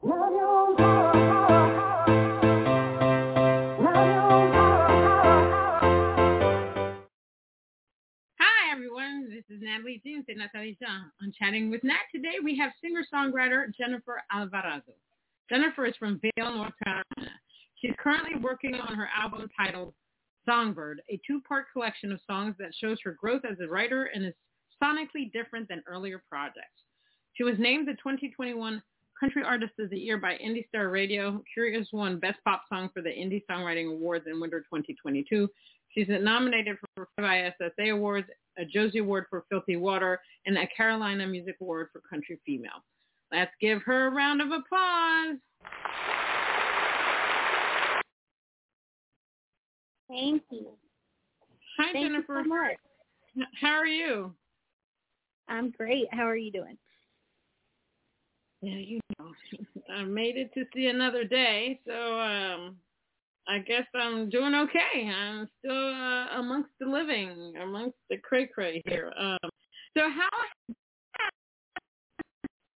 Hi, everyone. This is Natalie James and Natalie Jean. I'm chatting with Nat today. We have singer-songwriter Jennifer Alvarado. Jennifer is from Vale, North Carolina. She's currently working on her album titled Songbird, a two-part collection of songs that shows her growth as a writer and is sonically different than earlier projects. She was named the 2021 Country Artist of the Year by Indie Star Radio. Curious won Best Pop Song for the Indie Songwriting Awards in winter 2022. She's nominated for 5 ISSA Awards, a Josie Award for Filthy Water, and a Carolina Music Award for Country Female. Let's give her a round of applause. Thank you. Hi, thank Jennifer. You so much. How are you? I'm great. How are you doing? Yeah, you know, I made it to see another day, so I guess I'm doing okay. I'm still amongst the living, amongst the cray-cray here. So how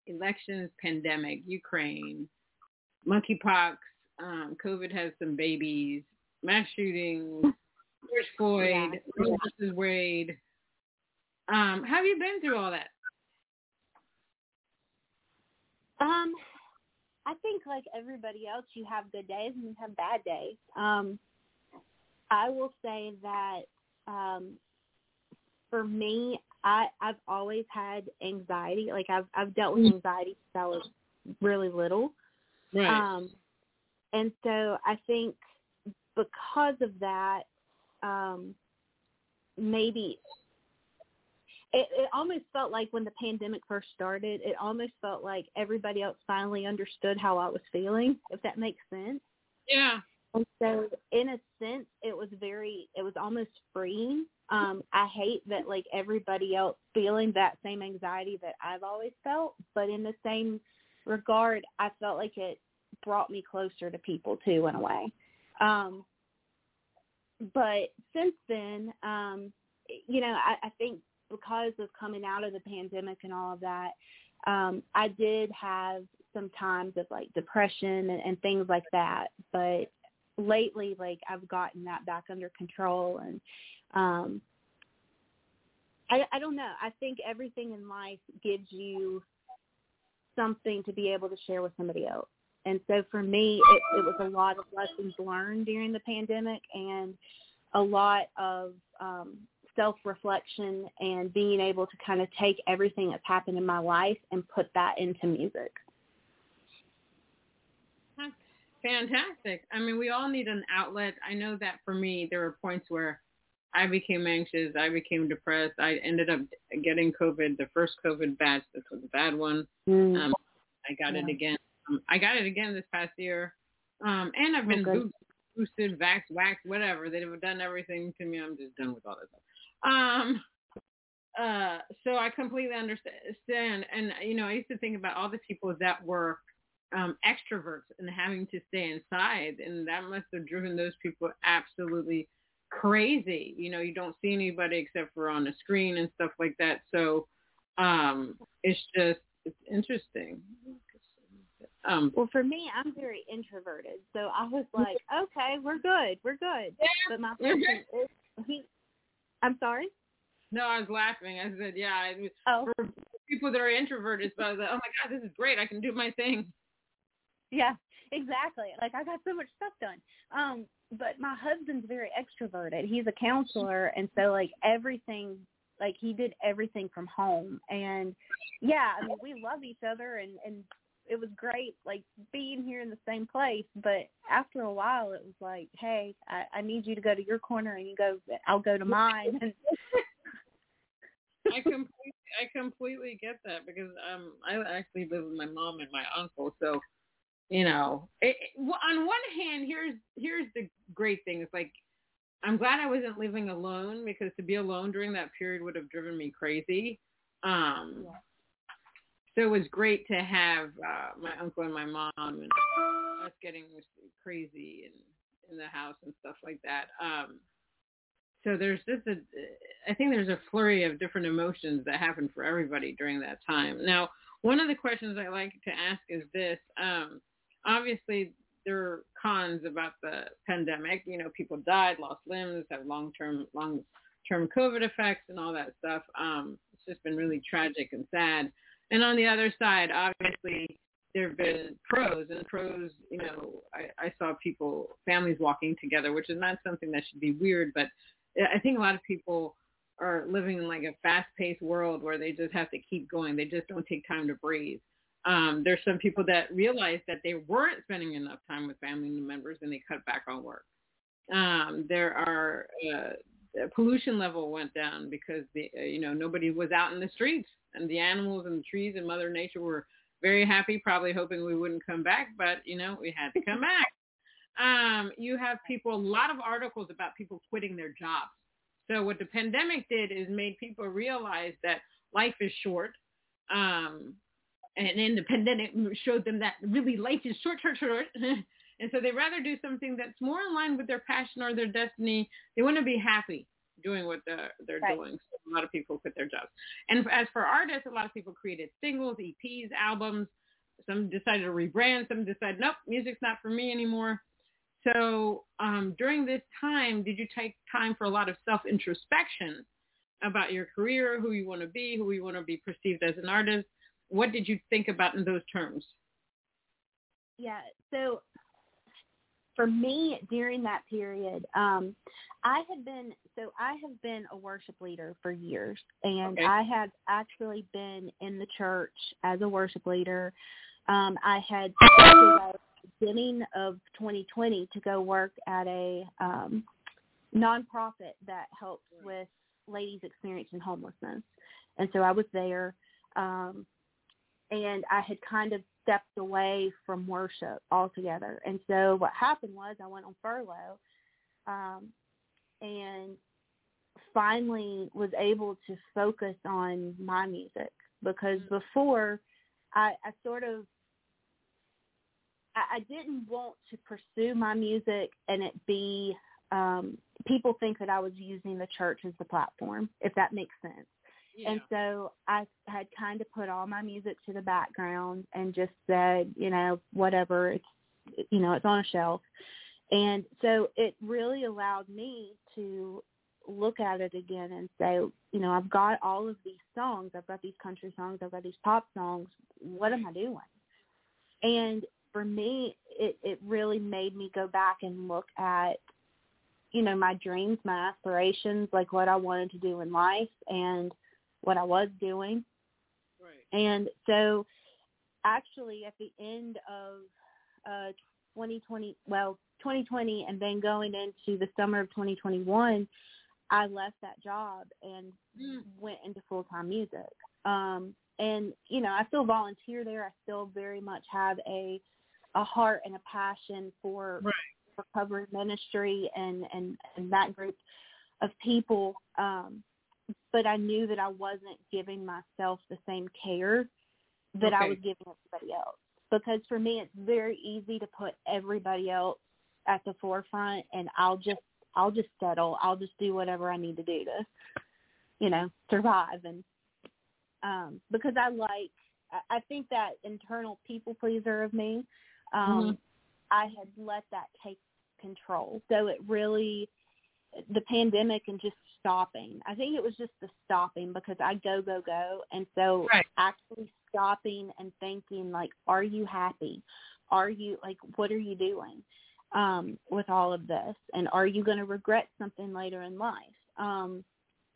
elections, pandemic, Ukraine, monkeypox, COVID has some babies, mass shootings, George Floyd, Roe versus Wade. How have you been through all that? I think like everybody else, you have good days and you have bad days. I will say that for me, I've always had anxiety. Like I've dealt with anxiety since I was really little. Right. And so I think because of that, maybe it almost felt like when the pandemic first started, it almost felt like everybody else finally understood how I was feeling, if that makes sense. Yeah. And so in a sense, it was almost freeing. I hate that like everybody else feeling that same anxiety that I've always felt, but in the same regard, I felt like it brought me closer to people too in a way. But since then, you know, I think because of coming out of the pandemic and all of that, I did have some times of like depression and things like that. But lately, like I've gotten that back under control, and I don't know. I think everything in life gives you something to be able to share with somebody else. And so for me, it was a lot of lessons learned during the pandemic and a lot of self-reflection and being able to kind of take everything that's happened in my life and put that into music. That's fantastic. I mean, we all need an outlet. I know that for me, there were points where I became anxious. I became depressed. I ended up getting COVID, the first COVID batch. This was a bad one. I got it again. I got it again this past year. And I've been boosted, vaxxed, waxed, whatever. They've done everything to me. I'm just done with all that stuff. So I completely understand. And, you know, I used to think about all the people that were extroverts and having to stay inside. And that must have driven those people absolutely crazy. You know, you don't see anybody except for on a screen and stuff like that. So it's interesting. Well, for me, I'm very introverted. So I was like, okay, we're good. Yeah, but my husband I'm sorry? No, I was laughing. I said, yeah. For people that are introverted, so I was like, oh my God, this is great. I can do my thing. Yeah, exactly. Like I got so much stuff done. But my husband's very extroverted. He's a counselor. And so like everything, like he did everything from home. And yeah, I mean, we love each other and it was great, like, being here in the same place, but after a while, it was like, hey, I need you to go to your corner, and I'll go to mine. I completely I completely get that because I actually live with my mom and my uncle. So, you know, on one hand, here's the great thing. It's like, I'm glad I wasn't living alone because to be alone during that period would have driven me crazy. So it was great to have my uncle and my mom and us getting crazy in the house and stuff like that. So there's just I think there's a flurry of different emotions that happen for everybody during that time. Now, one of the questions I like to ask is this. Obviously, there are cons about the pandemic. You know, people died, lost limbs, have long-term COVID effects and all that stuff. It's just been really tragic and sad. And on the other side, obviously, there have been pros. And pros, you know, I saw families walking together, which is not something that should be weird. But I think a lot of people are living in like a fast-paced world where they just have to keep going. They just don't take time to breathe. There's some people that realized that they weren't spending enough time with family members and they cut back on work. The pollution level went down because nobody was out in the streets and the animals and the trees and Mother Nature were very happy, probably hoping we wouldn't come back, but we had to come back. You have a lot of articles about people quitting their jobs. So what the pandemic did is made people realize that life is short. And then the pandemic showed them that really life is short. And so they'd rather do something that's more in line with their passion or their destiny. They want to be happy doing what they're right. doing. So a lot of people quit their jobs. And as for artists, a lot of people created singles, EPs, albums. Some decided to rebrand. Some decided, nope, music's not for me anymore. So during this time, did you take time for a lot of self-introspection about your career, who you want to be, perceived as an artist? What did you think about in those terms? Yeah, so for me, during that period, I have been a worship leader for years, and okay. I had actually been in the church as a worship leader. I had at the beginning of 2020 to go work at a nonprofit that helps with ladies experiencing homelessness, and so I was there, and I had kind of stepped away from worship altogether. And so what happened was I went on furlough and finally was able to focus on my music, because before I didn't want to pursue my music and it be people think that I was using the church as the platform, if that makes sense. Yeah. And so I had kind of put all my music to the background and just said, whatever, it's on a shelf. And so it really allowed me to look at it again and say, I've got all of these songs. I've got these country songs. I've got these pop songs. What am I doing? And for me, it really made me go back and look at, my dreams, my aspirations, like what I wanted to do in life and what I was doing. Right. And so actually at the end of 2020 and then going into the summer of 2021, I left that job and went into full-time music. I still volunteer there. I still very much have a heart and a passion for recovery ministry and that group of people. But I knew that I wasn't giving myself the same care that I was giving everybody else. Because for me, it's very easy to put everybody else at the forefront, and I'll just settle. I'll just do whatever I need to do to, survive. And because I think that internal people pleaser of me, I had let that take control. So it really, the pandemic and just stopping. I think it was just the stopping, because I go. And so actually stopping and thinking, like, are you happy? Are you, like, what are you doing with all of this? And are you going to regret something later in life? And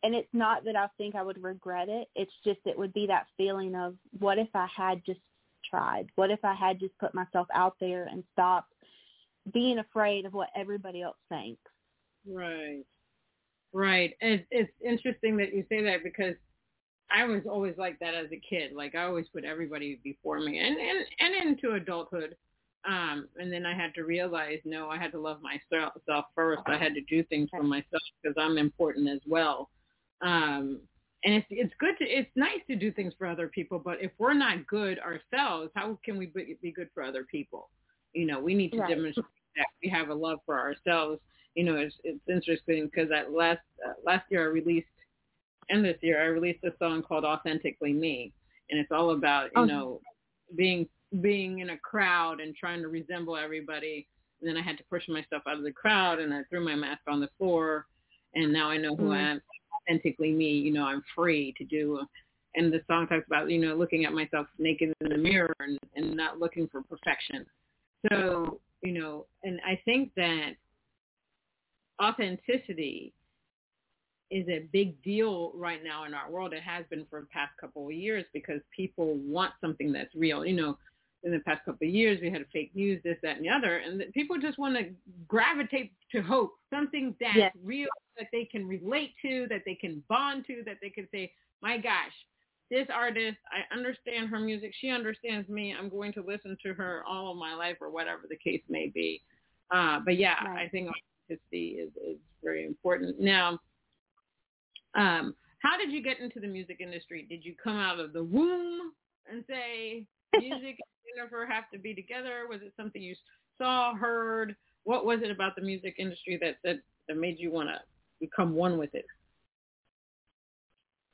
it's not that I think I would regret it. It's just, it would be that feeling of, what if I had just tried? What if I had just put myself out there and stopped being afraid of what everybody else thinks? Right. It's interesting that you say that, because I was always like that as a kid. Like, I always put everybody before me and into adulthood. And then I had to realize, no, I had to love myself first. I had to do things for myself because I'm important as well. And it's good to, it's nice to do things for other people, but if we're not good ourselves, how can we be good for other people? You know, we need to demonstrate that we have a love for ourselves. You know, it's interesting because last year I released, and this year I released a song called Authentically Me. And it's all about, you know, being in a crowd and trying to resemble everybody. And then I had to push myself out of the crowd, and I threw my mask on the floor, and now I know who I am. Authentically me, you know, I'm free to do. And the song talks about, you know, looking at myself naked in the mirror and not looking for perfection. So, you know, and I think that authenticity is a big deal right now in our world. It has been for the past couple of years because people want something that's real. You know, in the past couple of years, we had fake news, this, that, and the other, and people just want to gravitate to hope, something that's real, that they can relate to, that they can bond to, that they can say, my gosh, this artist, I understand her music. She understands me. I'm going to listen to her all of my life or whatever the case may be. I think authenticity is very important. Now, how did you get into the music industry? Did you come out of the womb and say, music and Jennifer have to be together? Was it something you saw, heard? What was it about the music industry that made you want to become one with it?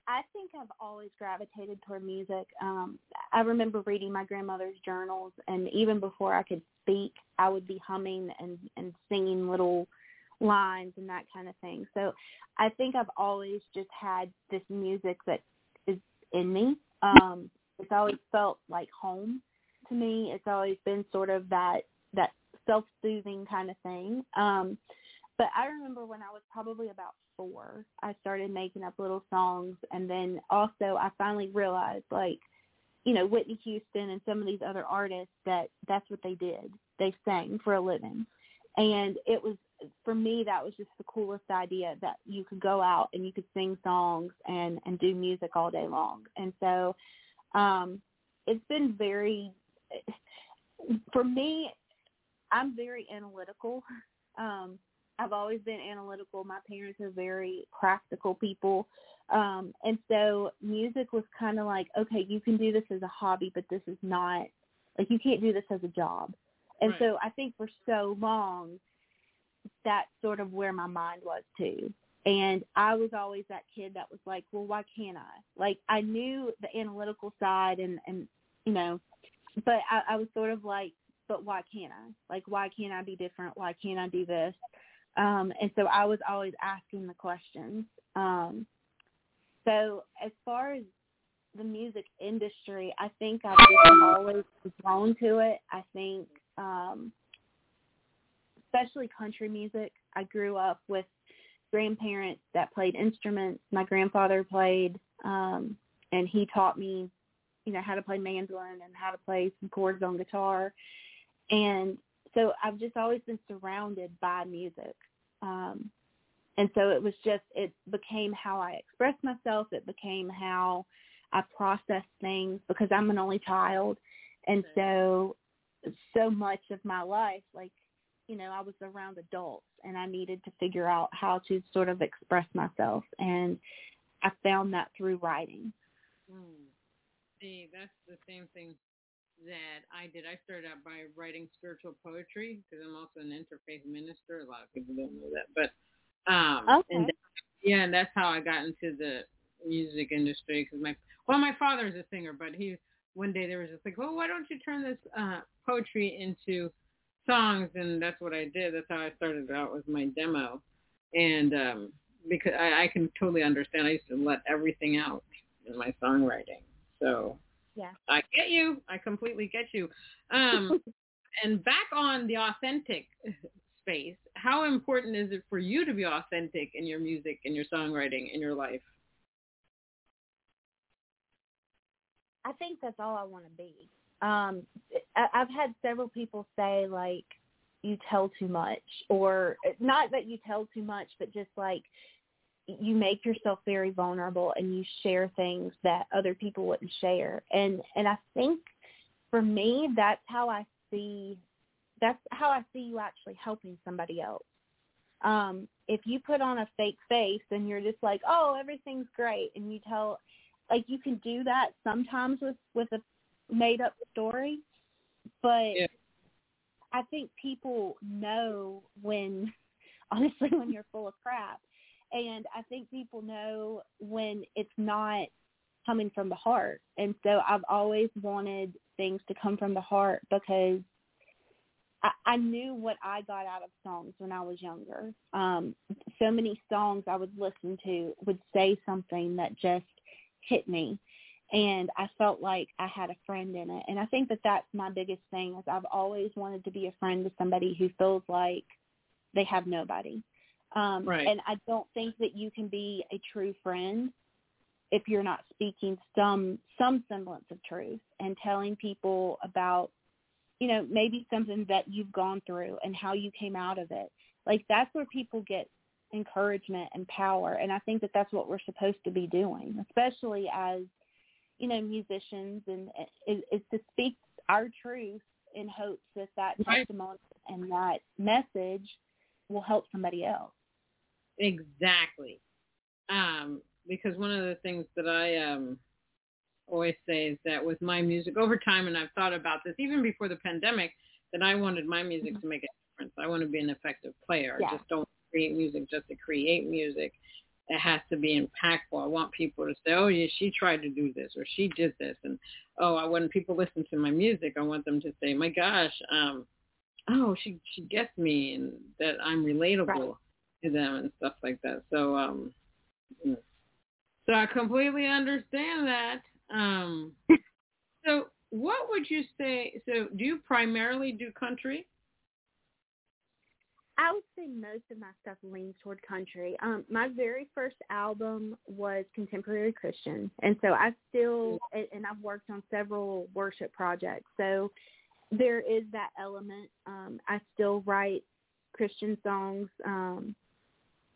I think I've always gravitated toward music. I remember reading my grandmother's journals, and even before I could speak, I would be humming and singing little lines and that kind of thing. So I think I've always just had this music that is in me. It's always felt like home to me. It's always been sort of that self-soothing kind of thing. But I remember when I was probably about 4, I started making up little songs. And then also I finally realized, like, you know, Whitney Houston and some of these other artists, that's what they did. They sang for a living. And it was, for me, that was just the coolest idea, that you could go out and you could sing songs and do music all day long. And so it's been for me, I'm very analytical. I've always been analytical. My parents are very practical people. And so music was kind of like, okay, you can do this as a hobby, but this is not, like, you can't do this as a job. And so I think for so long, that's sort of where my mind was too. And I was always that kid that was like, well, why can't I? Like, I knew the analytical side and you know, but I was sort of like, but why can't I? Like, why can't I be different? Why can't I do this? And so I was always asking the questions. So as far as the music industry, I think I've just always drawn to it. I think especially country music. I grew up with grandparents that played instruments. My grandfather played, and he taught me, you know, how to play mandolin and how to play some chords on guitar. And so I've just always been surrounded by music. And so it was just, it became how I expressed myself. It became how I processed things, because I'm an only child. And so much of my life, like, you know, I was around adults and I needed to figure out how to sort of express myself. And I found that through writing. See, that's the same thing that I did. I started out by writing spiritual poetry because I'm also an interfaith minister. A lot of people don't know that. But, and that's how I got into the music industry, because my father is a singer, but one day there was just like, well, why don't you turn this poetry into songs? And that's what I did. That's how I started out with my demo. And because I can totally understand, I used to let everything out in my songwriting. So I get you. I completely get you. And back on the authentic space, how important is it for you to be authentic in your music, in your songwriting, in your life? I think that's all I want to be. I've had several people say, like, you tell too much, or not that you tell too much, but just like you make yourself very vulnerable and you share things that other people wouldn't share. And I think for me, that's how I see you actually helping somebody else. If you put on a fake face and you're just like, oh, everything's great, and you tell, like, you can do that sometimes with a made-up story, but yeah. I think people know when you're full of crap, and I think people know when it's not coming from the heart. And so I've always wanted things to come from the heart, because I knew what I got out of songs when I was younger. So many songs I would listen to would say something that just hit me, and I felt like I had a friend in it. And I think that that's my biggest thing, is I've always wanted to be a friend to somebody who feels like they have nobody. Right. And I don't think that you can be a true friend if you're not speaking some semblance of truth and telling people about, you know, maybe something that you've gone through and how you came out of it. Like, that's where people get encouragement and power. And I think that that's what we're supposed to be doing, especially as, you know, musicians, and is to speak our truth in hopes that right. testimony and that message will help somebody else. Exactly. Because one of the things that I always say is that with my music over time, and I've thought about this even before the pandemic, that I wanted my music mm-hmm. to make a difference. I want to be an effective player. Yeah. I just don't create music just to create music. It has to be impactful. I want people to say, oh, yeah, she tried to do this, or she did this. And, when people listen to my music, I want them to say, my gosh, she gets me, and that I'm relatable right. to them and stuff like that. So, so I completely understand that. So what would you say? So do you primarily do country? I would say most of my stuff leans toward country. My very first album was contemporary Christian. And so I still, and I've worked on several worship projects. So there is that element. I still write Christian songs.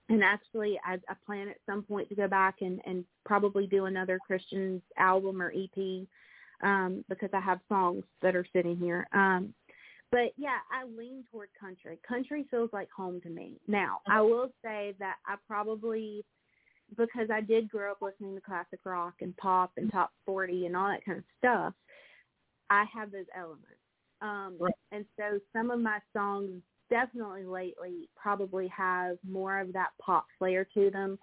And actually, I plan at some point to go back and probably do another Christian album or EP, because I have songs that are sitting here. But, yeah, I lean toward country. Country feels like home to me. Now, I will say that I probably, because I did grow up listening to classic rock and pop and top 40 and all that kind of stuff, I have those elements. Right. And so some of my songs definitely lately probably have more of that pop flair to them.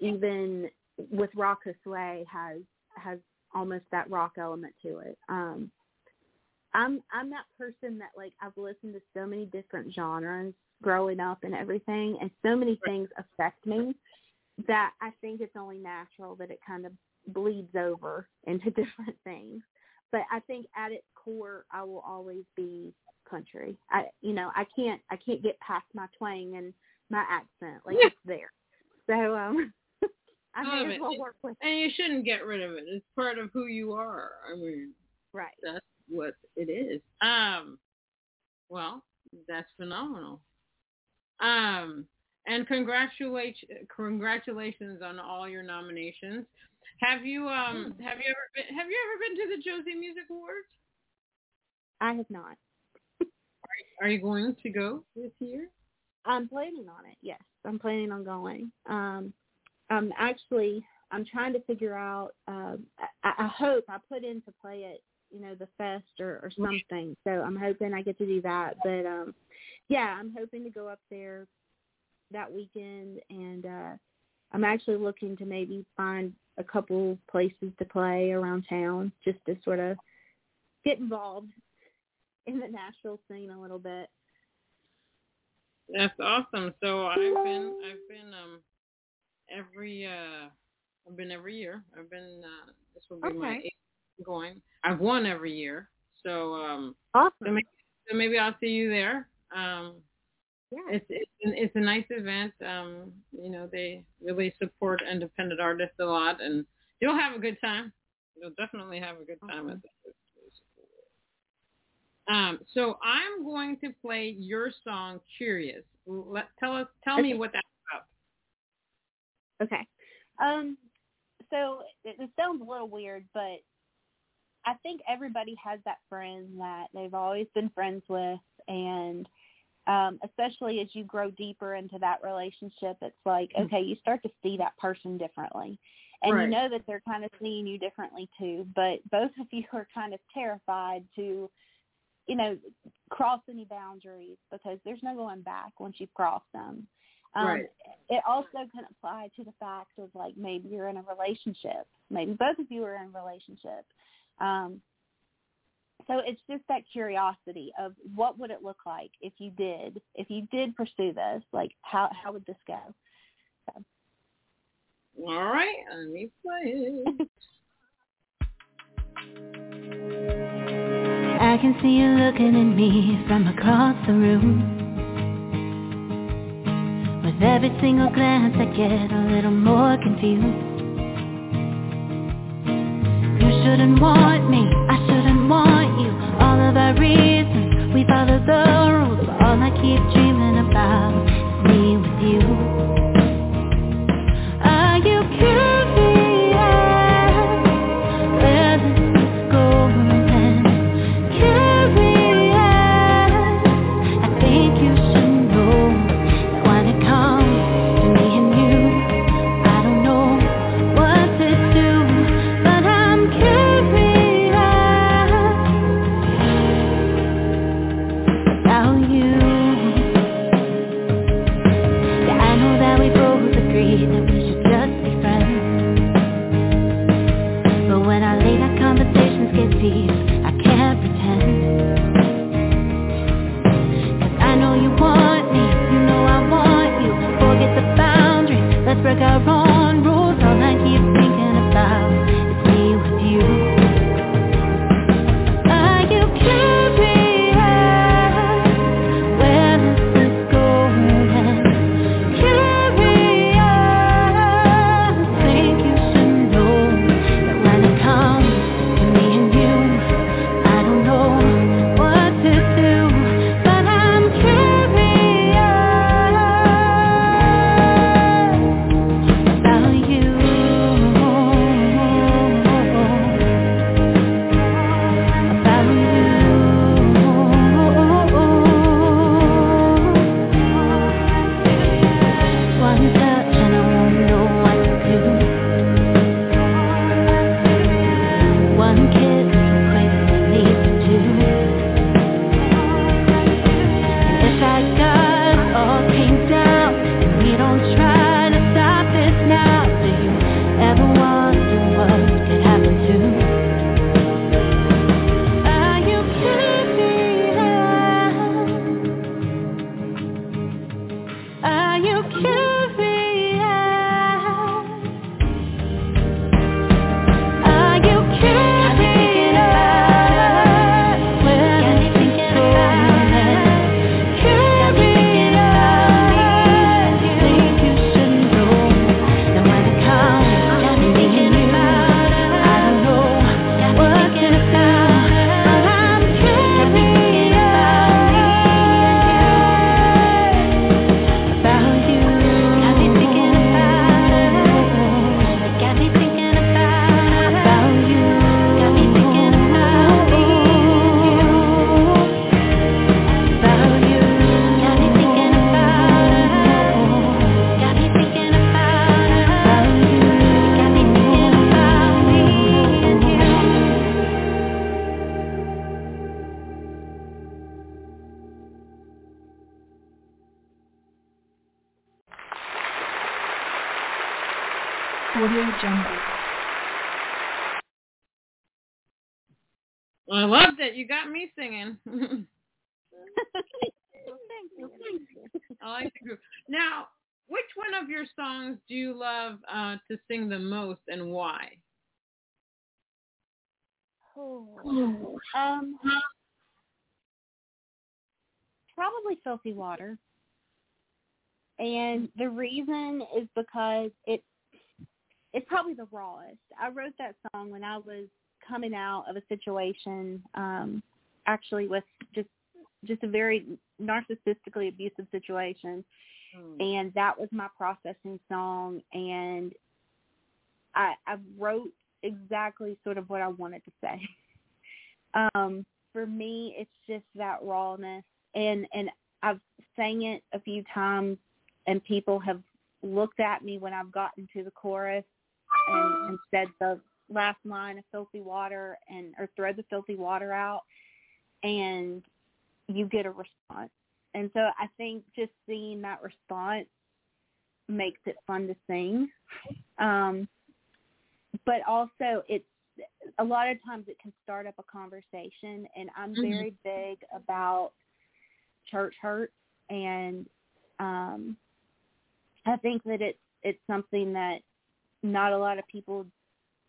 Even with Rock of Sway has almost that rock element to it. I'm that person that, like, I've listened to so many different genres growing up and everything, and so many things affect me that I think it's only natural that it kind of bleeds over into different things. But I think at its core, I will always be country. I can't get past my twang and my accent. Like, yeah. It's there. So I may as well work with it. And you shouldn't get rid of it. It's part of who you are. I mean, right. That's what it is. Well, that's phenomenal. And congratulations on all your nominations. Have you ever been to the Josie Music Awards? I have not. Are you going to go this year? I'm planning on it, yes. I'm planning on going. I'm trying to figure out, I hope I put in to play at, the fest or something. So I'm hoping I get to do that. But, I'm hoping to go up there that weekend. And I'm actually looking to maybe find a couple places to play around town just to sort of get involved in the Nashville scene a little bit. That's awesome. So I've been every year. This will be okay. My eighth going. I've won every year. So awesome. So maybe I'll see you there. Yeah. It's a nice event. They really support independent artists a lot, and you'll have a good time. You'll definitely have a good time at this. So I'm going to play your song, Curious. Tell me what that's about. Okay. So it sounds a little weird, but I think everybody has that friend that they've always been friends with, and especially as you grow deeper into that relationship, it's like, okay, you start to see that person differently. And right. you know that they're kind of seeing you differently too, but both of you are kind of terrified to, you know, cross any boundaries because there's no going back once you've crossed them. Right. It also can apply to the fact of, like, maybe you're in a relationship. Maybe both of you are in a relationship. So it's just that curiosity of what would it look like if you did pursue this? Like, how would this go? So. All right. Let me play it. I can see you looking at me from across the room. With every single glance I get a little more confused. You shouldn't want me, I shouldn't want you. All of our reasons, we follow the rules. But all I keep dreaming about is me with you. Are you curious? Where this goes? I loved it. You got me singing. I like the group. Now, which one of your songs do you love to sing the most, and why? Oh, probably "Filthy Water," and the reason is because it's probably the rawest. I wrote that song when I was coming out of a situation, actually with just a very narcissistically abusive situation. And that was my processing song. And I wrote exactly sort of what I wanted to say. For me, it's just that rawness. And I've sang it a few times, and people have looked at me when I've gotten to the chorus and said the last line of Filthy Water or throw the filthy water out, and you get a response. And so I think just seeing that response makes it fun to sing. But also it's a lot of times it can start up a conversation, and I'm very big about church hurt, and I think that it's something that not a lot of people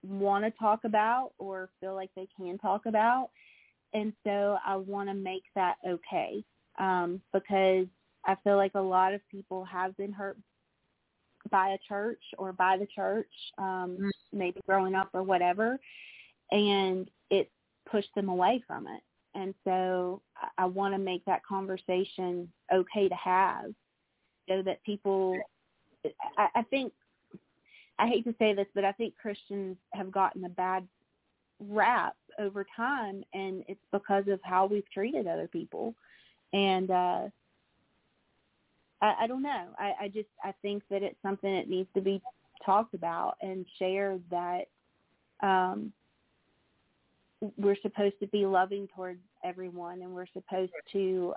want to talk about or feel like they can talk about, and so I want to make that okay, because I feel like a lot of people have been hurt by a church or by the church, maybe growing up or whatever, and it pushed them away from it. And so I want to make that conversation okay to have, so that people, I think, I hate to say this, but I think Christians have gotten a bad rap over time, and it's because of how we've treated other people. And I don't know. I think that it's something that needs to be talked about and shared, that we're supposed to be loving towards everyone, and we're supposed to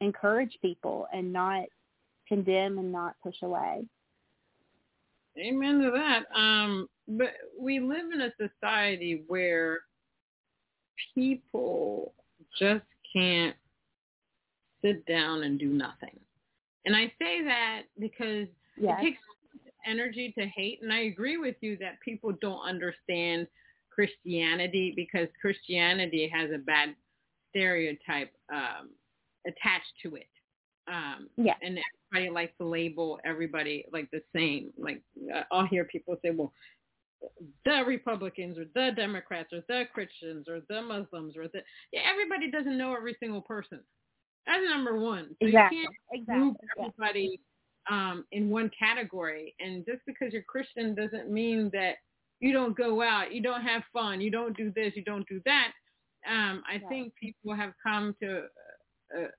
encourage people and not condemn and not push away. Amen to that. But we live in a society where people just can't sit down and do nothing. And I say that because it takes energy to hate. And I agree with you that people don't understand Christianity, because Christianity has a bad stereotype attached to it. And everybody likes to label everybody like the same. Like I'll hear people say, well, the Republicans or the Democrats or the Christians or the Muslims or the, everybody doesn't know every single person. That's number one. So you can't group everybody in one category. And just because you're Christian doesn't mean that you don't go out, you don't have fun, you don't do this, you don't do that. I think people have come to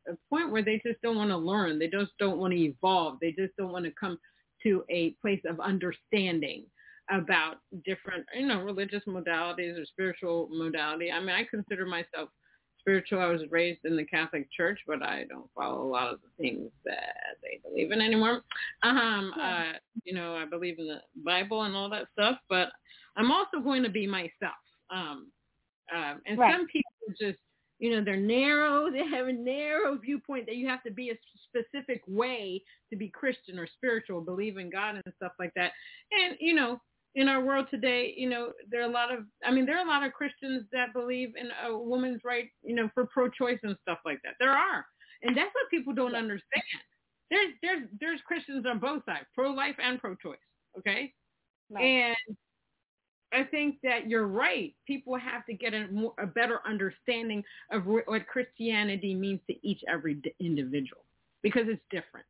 a point where they just don't want to learn. They just don't want to evolve. They just don't want to come to a place of understanding about different, religious modalities or spiritual modality. I mean, I consider myself spiritual. I was raised in the Catholic Church, but I don't follow a lot of the things that they believe in anymore. I believe in the Bible and all that stuff, but I'm also going to be myself. Some people just, they're narrow. They have a narrow viewpoint that you have to be a specific way to be Christian or spiritual, believe in God and stuff like that. And, in our world today, there are a lot of Christians that believe in a woman's right, for pro-choice and stuff like that. There are. And that's what people don't understand. There's Christians on both sides, pro-life and pro-choice. Okay. Right. And I think that you're right. People have to get a better understanding of what Christianity means to each every individual, because it's different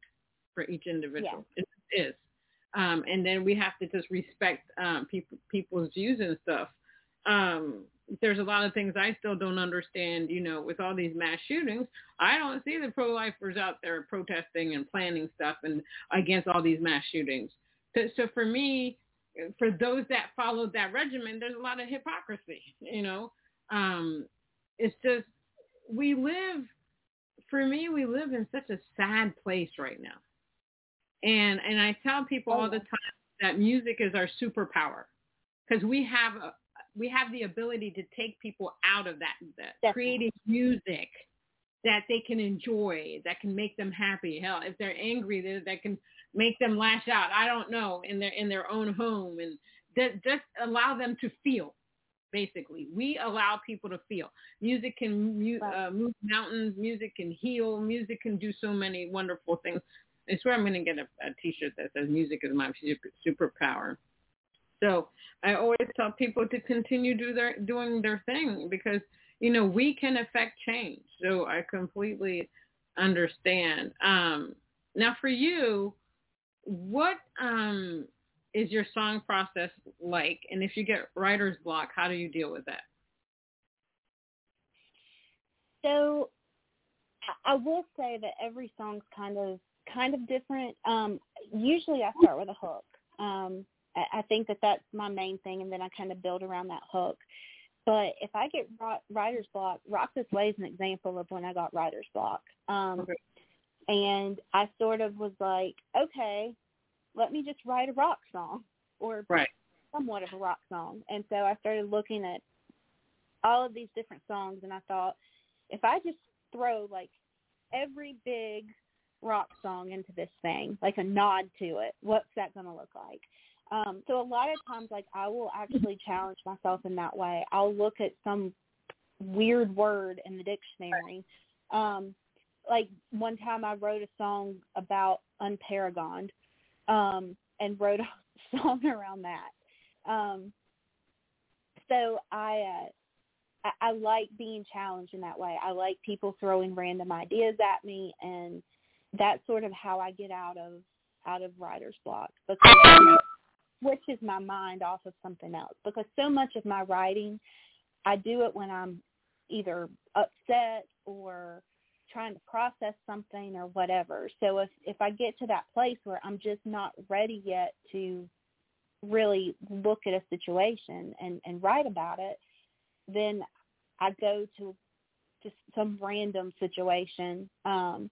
for each individual. Yeah. It is. And then we have to just respect people's views and stuff. There's a lot of things I still don't understand, with all these mass shootings. I don't see the pro-lifers out there protesting and planning stuff and against all these mass shootings. So for me, for those that followed that regimen, there's a lot of hypocrisy, It's just, we live in such a sad place right now. And I tell people all the time that music is our superpower, because we have the ability to take people out of that creating music that they can enjoy, that can make them happy. Hell, if they're angry, that can make them lash out. I don't know, in their own home, and just allow them to feel. Basically, we allow people to feel. Music can move mountains. Music can heal. Music can do so many wonderful things. I swear I'm going to get a T-shirt that says music is my superpower. So I always tell people to continue doing their thing, because, we can affect change. So I completely understand. Now, for you, what is your song process like? And if you get writer's block, how do you deal with that? So I will say that every song's kind of different. Usually I start with a hook. I think that that's my main thing, and then I kind of build around that hook. But if I get writer's block, Rock This Way is an example of when I got writer's block. Okay. And I sort of was like, okay, let me just write a rock song or somewhat of a rock song. And so I started looking at all of these different songs, and I thought, if I just throw, like, every big rock song into this thing, like a nod to it, what's that going to look like? So a lot of times, like, I will actually challenge myself in that way. I'll look at some weird word in the dictionary. Like, one time I wrote a song about Unparagoned and wrote a song around that. So I like being challenged in that way. I like people throwing random ideas at me, and that's sort of how I get out of writer's block, because it switches my mind off of something else. Because so much of my writing, I do it when I'm either upset or trying to process something or whatever. So if I get to that place where I'm just not ready yet to really look at a situation and write about it, then I go to just some random situation and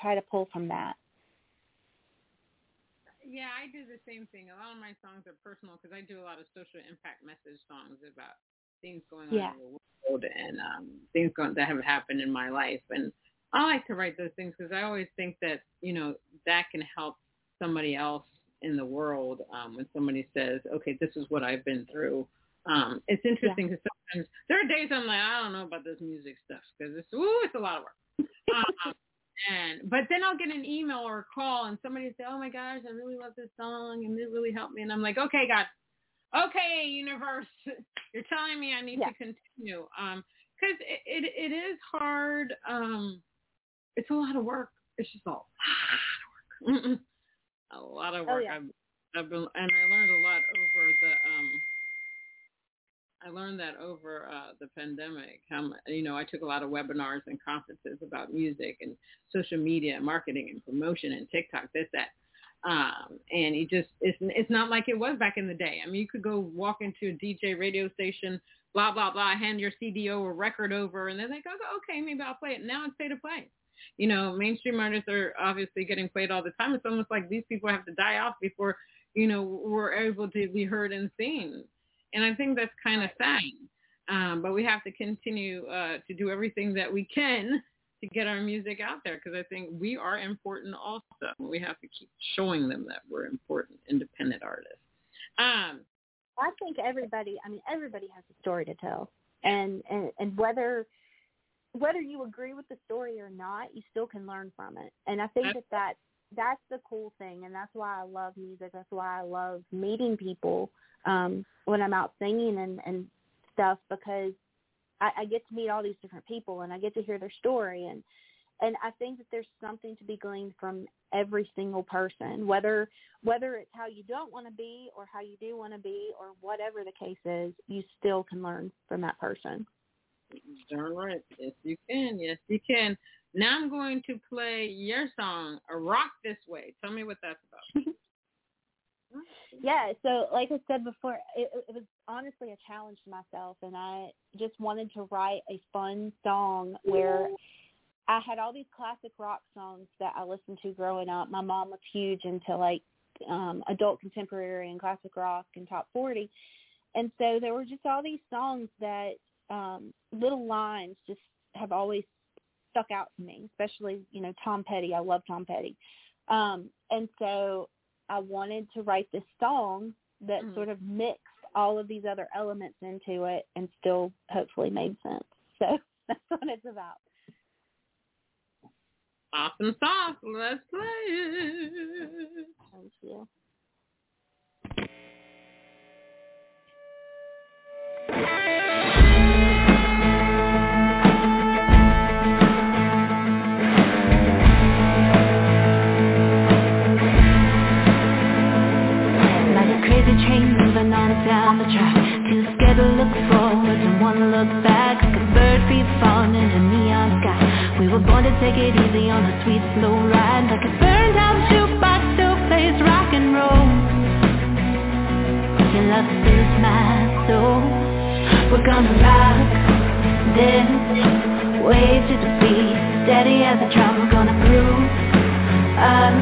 try to pull from that. Yeah, I do the same thing. A lot of my songs are personal because I do a lot of social impact message songs about things going on in the world and things that have happened in my life. And I like to write those things because I always think that, you know, that can help somebody else in the world when somebody says, okay, this is what I've been through. It's interesting because sometimes there are days I'm like, I don't know about this music stuff because it's a lot of work. But then I'll get an email or a call and somebody will say, oh my gosh, I really love this song and it really helped me. And I'm like, okay, God, okay, universe, you're telling me I need to continue. Because it is hard. It's a lot of work. It's just a lot of work. A lot of work. Oh, yeah. I've I learned a lot over the, I learned that over the pandemic. I took a lot of webinars and conferences about music and social media and marketing and promotion and TikTok, this, that. And it's not like it was back in the day. I mean, you could go walk into a DJ radio station, blah, blah, blah, hand your CD or record over, and they're like, oh, okay, maybe I'll play it. Now it's pay to play. You know, mainstream artists are obviously getting played all the time. It's almost like these people have to die off before, you know, we're able to be heard and seen. And I think that's kind of sad, but we have to continue to do everything that we can to get our music out there because I think we are important also. We have to keep showing them that we're important, independent artists. I think everybody has a story to tell. And whether you agree with the story or not, you still can learn from it. And I think that's the cool thing, and that's why I love music. That's why I love meeting people when I'm out singing and stuff, because I get to meet all these different people and I get to hear their story. And I think that there's something to be gleaned from every single person, whether it's how you don't want to be or how you do want to be or whatever the case is, you still can learn from that person. Darn right. Yes, you can. Yes, you can. Now I'm going to play your song, Rock This Way. Tell me what that's about. Yeah, so like I said before, it was honestly a challenge to myself, and I just wanted to write a fun song where I had all these classic rock songs that I listened to growing up. My mom was huge into, like, adult contemporary and classic rock and top 40, and so there were just all these songs that little lines just have always stuck out to me, especially, you know, Tom Petty. I love Tom Petty. And so I wanted to write this song that sort of mixed all of these other elements into it and still hopefully made sense. So that's what it's about. Awesome sauce. Let's play it. Thank you. born to take it easy on a sweet slow ride, like a burned out jukebox who plays rock and roll. Your love fills my soul. We're gonna rock this wave to the beat, steady as a drum. We're gonna groove up,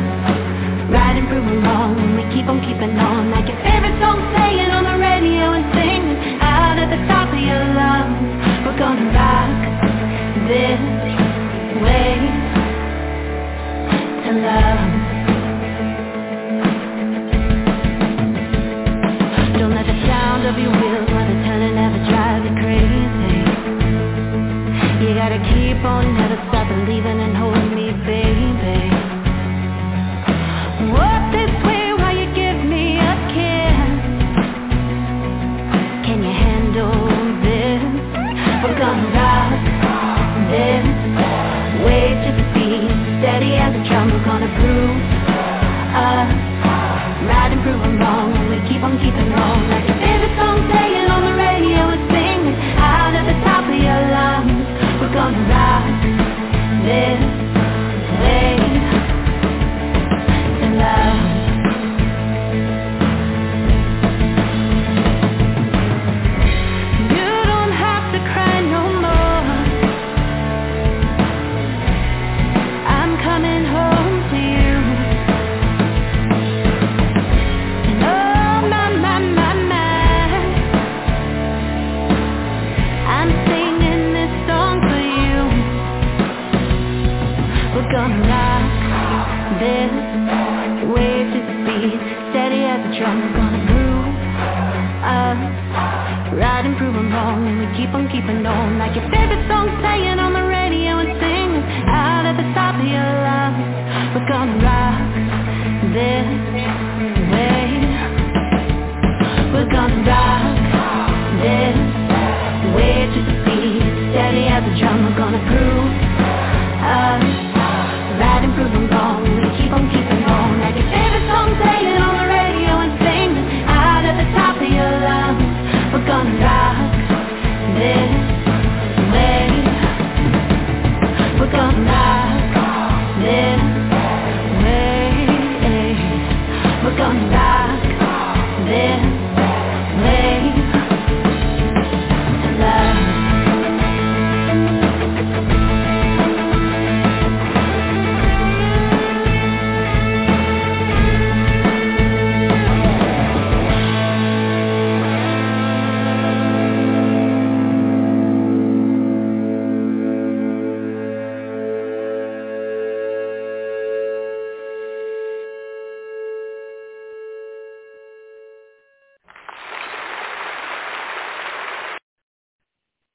ride and prove along, and we keep on keeping on, like your favorite song playing on the radio and singing out at the top of your lungs. We're gonna rock this way to love. Don't let the sound of your wheels while they're turning ever drive you crazy. You gotta keep on, never stop believing, and hold me, baby. Walk this way while you give me a kiss. Can you handle this? We're gonna rock this wave to the beat, steady as a drum. We're gonna prove us right and prove them wrong. We keep on keeping on, like your favorite song playing on the radio and singing out at the top of your lungs. We're gonna rock this wave to love.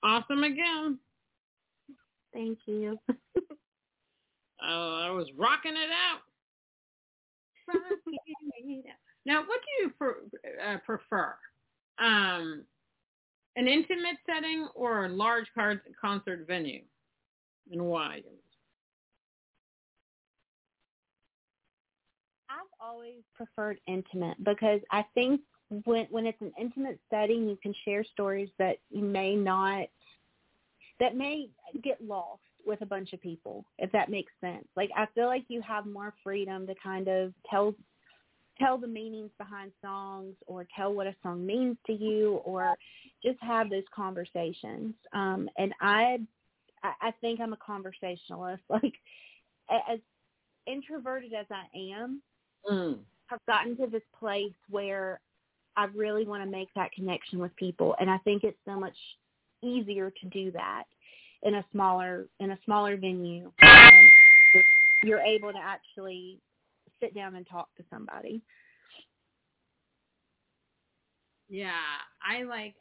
Awesome again. Thank you. Oh, I was rocking it out. Now, what do you prefer? An intimate setting or a large concert venue? And why? I've always preferred intimate because I think when it's an intimate setting, you can share stories that you may not, that may get lost with a bunch of people, if that makes sense. Like, I feel like you have more freedom to kind of tell the meanings behind songs, or tell what a song means to you, or just have those conversations. And I think I'm a conversationalist. Like, as introverted as I am, I've gotten to this place where I really want to make that connection with people. And I think it's so much easier to do that in a smaller venue. You're able to actually sit down and talk to somebody. Yeah, I like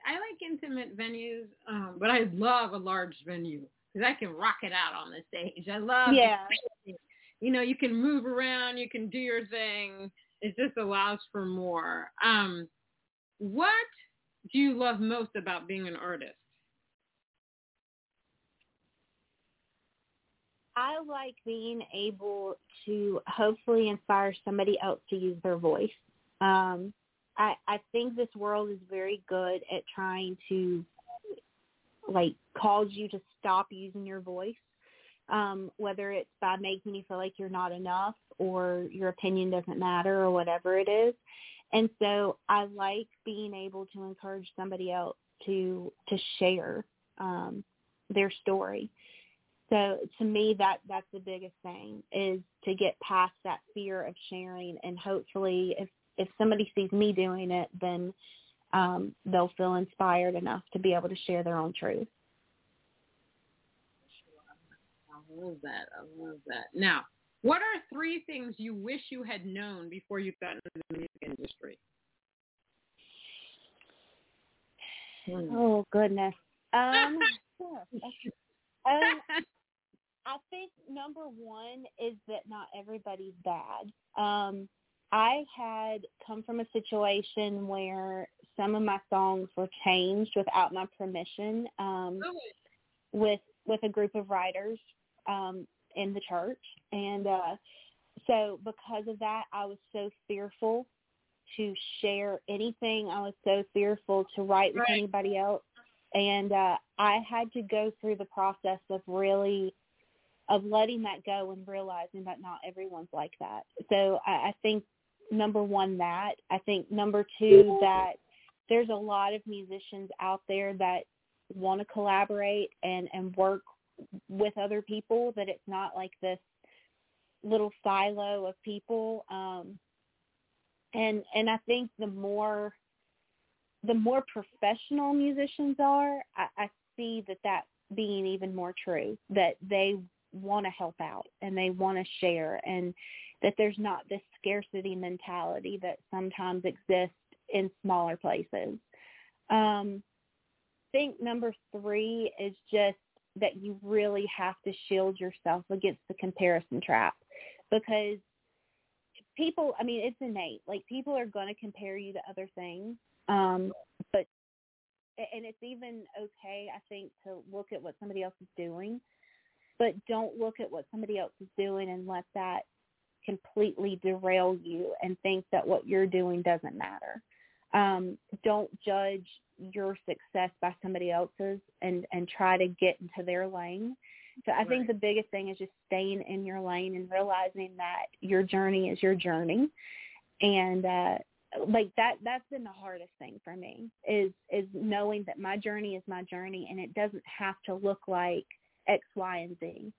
intimate venues, but I love a large venue because I can rock it out on the stage. I love, you know, you can move around, you can do your thing. It just allows for more. What do you love most about being an artist? I like being able to hopefully inspire somebody else to use their voice. I think this world is very good at trying to, like, cause you to stop using your voice whether it's by making you feel like you're not enough or your opinion doesn't matter or whatever it is. And so I like being able to encourage somebody else to share their story. So to me, that's the biggest thing, is to get past that fear of sharing. And hopefully if somebody sees me doing it, then they'll feel inspired enough to be able to share their own truth. I love that. I love that. Now, what are three things you wish you had known before you got into the music industry? Oh, goodness. I think number one is that not everybody's bad. I had come from a situation where some of my songs were changed without my permission with a group of writers in the church. And so because of that, I was so fearful to share anything. I was so fearful to write with anybody else. And I had to go through the process of letting that go and realizing that not everyone's like that. So I think, number one, that. I think, number two, that there's a lot of musicians out there that want to collaborate and work with other people, that it's not like this little silo of people. And I think the more professional musicians are, I see that being even more true, that they want to help out and they want to share, and that there's not this scarcity mentality that sometimes exists in smaller places. I think number three is just that you really have to shield yourself against the comparison trap, because people, I mean, it's innate. Like, people are going to compare you to other things. But it's even okay, I think, to look at what somebody else is doing, but don't look at what somebody else is doing and let that completely derail you and think that what you're doing doesn't matter. Don't judge your success by somebody else's and try to get into their lane. So I think the biggest thing is just staying in your lane and realizing that your journey is your journey. And, like that's been the hardest thing for me is knowing that my journey is my journey, and it doesn't have to look like X, Y, and Z.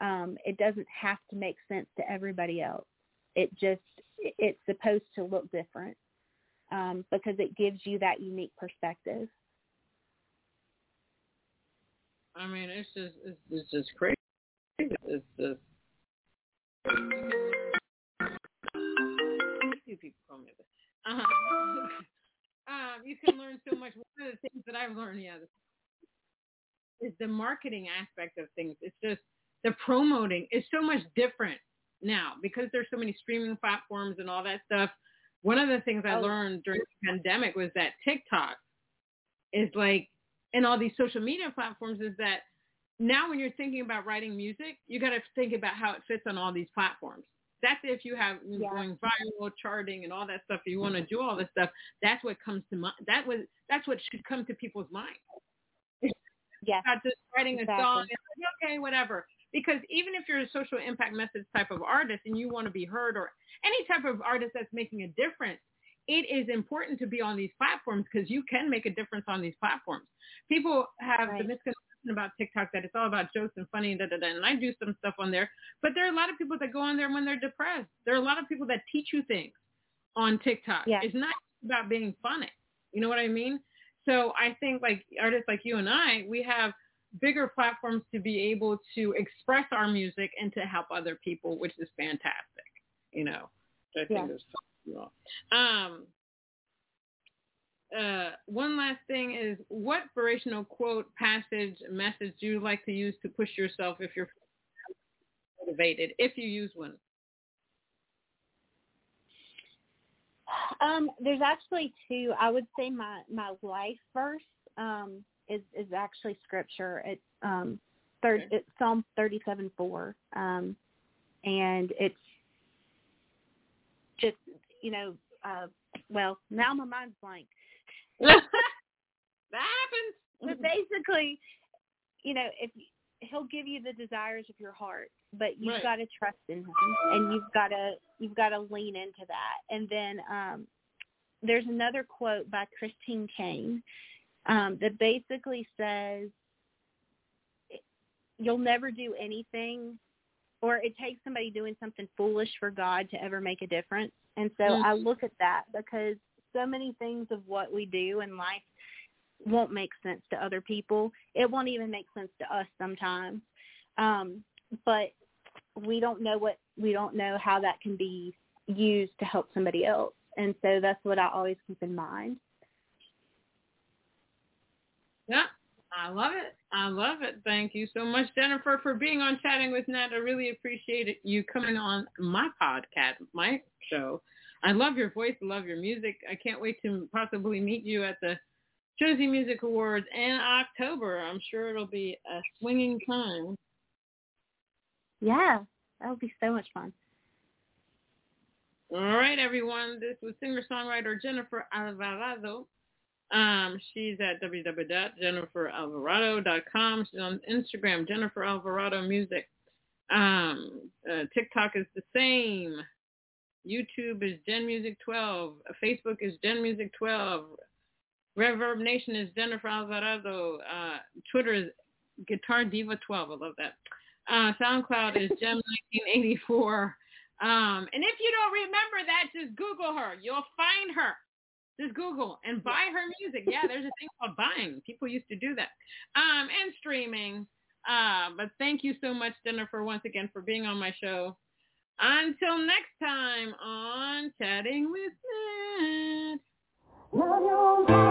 It doesn't have to make sense to everybody else. It's supposed to look different because it gives you that unique perspective. I mean, it's just crazy. It's just few people call me this. You can learn so much. One of the things that I've learned is the marketing aspect of things. It's just the promoting is so much different now because there's so many streaming platforms and all that stuff. One of the things I learned during the pandemic was that TikTok is like, and all these social media platforms, is that now when you're thinking about writing music, you got to think about how it fits on all these platforms. That's if you have going viral, charting, and all that stuff. You want to do all this stuff. That's what comes to mind. That's what should come to people's mind. Yeah. Not just writing a song and like, okay, whatever. Because even if you're a social impact message type of artist and you want to be heard, or any type of artist that's making a difference, it is important to be on these platforms because you can make a difference on these platforms. People have the misconception about TikTok that it's all about jokes and funny and da-da-da, and I do some stuff on there. But there are a lot of people that go on there when they're depressed. There are a lot of people that teach you things on TikTok. Yeah. It's not about being funny. You know what I mean? So I think like artists like you and I, we have bigger platforms to be able to express our music and to help other people, which is fantastic. You know, I think there's something wrong. One last thing is, what inspirational quote, passage, message do you like to use to push yourself if you're motivated, if you use one? There's actually two. I would say my life verse is actually scripture. It's it's Psalm 37, 4. And it's just, you know, well, now my mind's blank. That happens. But basically, you know, if he'll give you the desires of your heart, but you've got to trust in him, and you've got to lean into that. And then there's another quote by Christine Kane that basically says, "You'll never do anything, or it takes somebody doing something foolish for God to ever make a difference." And so I look at that because so many things of what we do in life won't make sense to other people. It won't even make sense to us sometimes. But we don't know how that can be used to help somebody else. And so that's what I always keep in mind. Yeah, I love it. Thank you so much, Jennifer, for being on Chatting with Nat. I really appreciate you coming on my podcast, my show. I love your voice. I love your music. I can't wait to possibly meet you at the Josie Music Awards in October. I'm sure it'll be a swinging time. Yeah, that'll be so much fun. All right, everyone. This was singer-songwriter Jennifer Alvarado. She's at www.jenniferalvarado.com. She's on Instagram, Jennifer Alvarado Music. TikTok is the same. YouTube is JenMusic12. Facebook is JenMusic12. Reverb Nation is Jennifer Alvarado. Twitter is Guitar Diva 12. I love that. SoundCloud is Gem1984. And if you don't remember that, just Google her. You'll find her. Just Google and buy her music. Yeah, there's a thing called buying. People used to do that. And streaming. But thank you so much, Jennifer, once again for being on my show. Until next time on Chatting with Nat. Love your girl.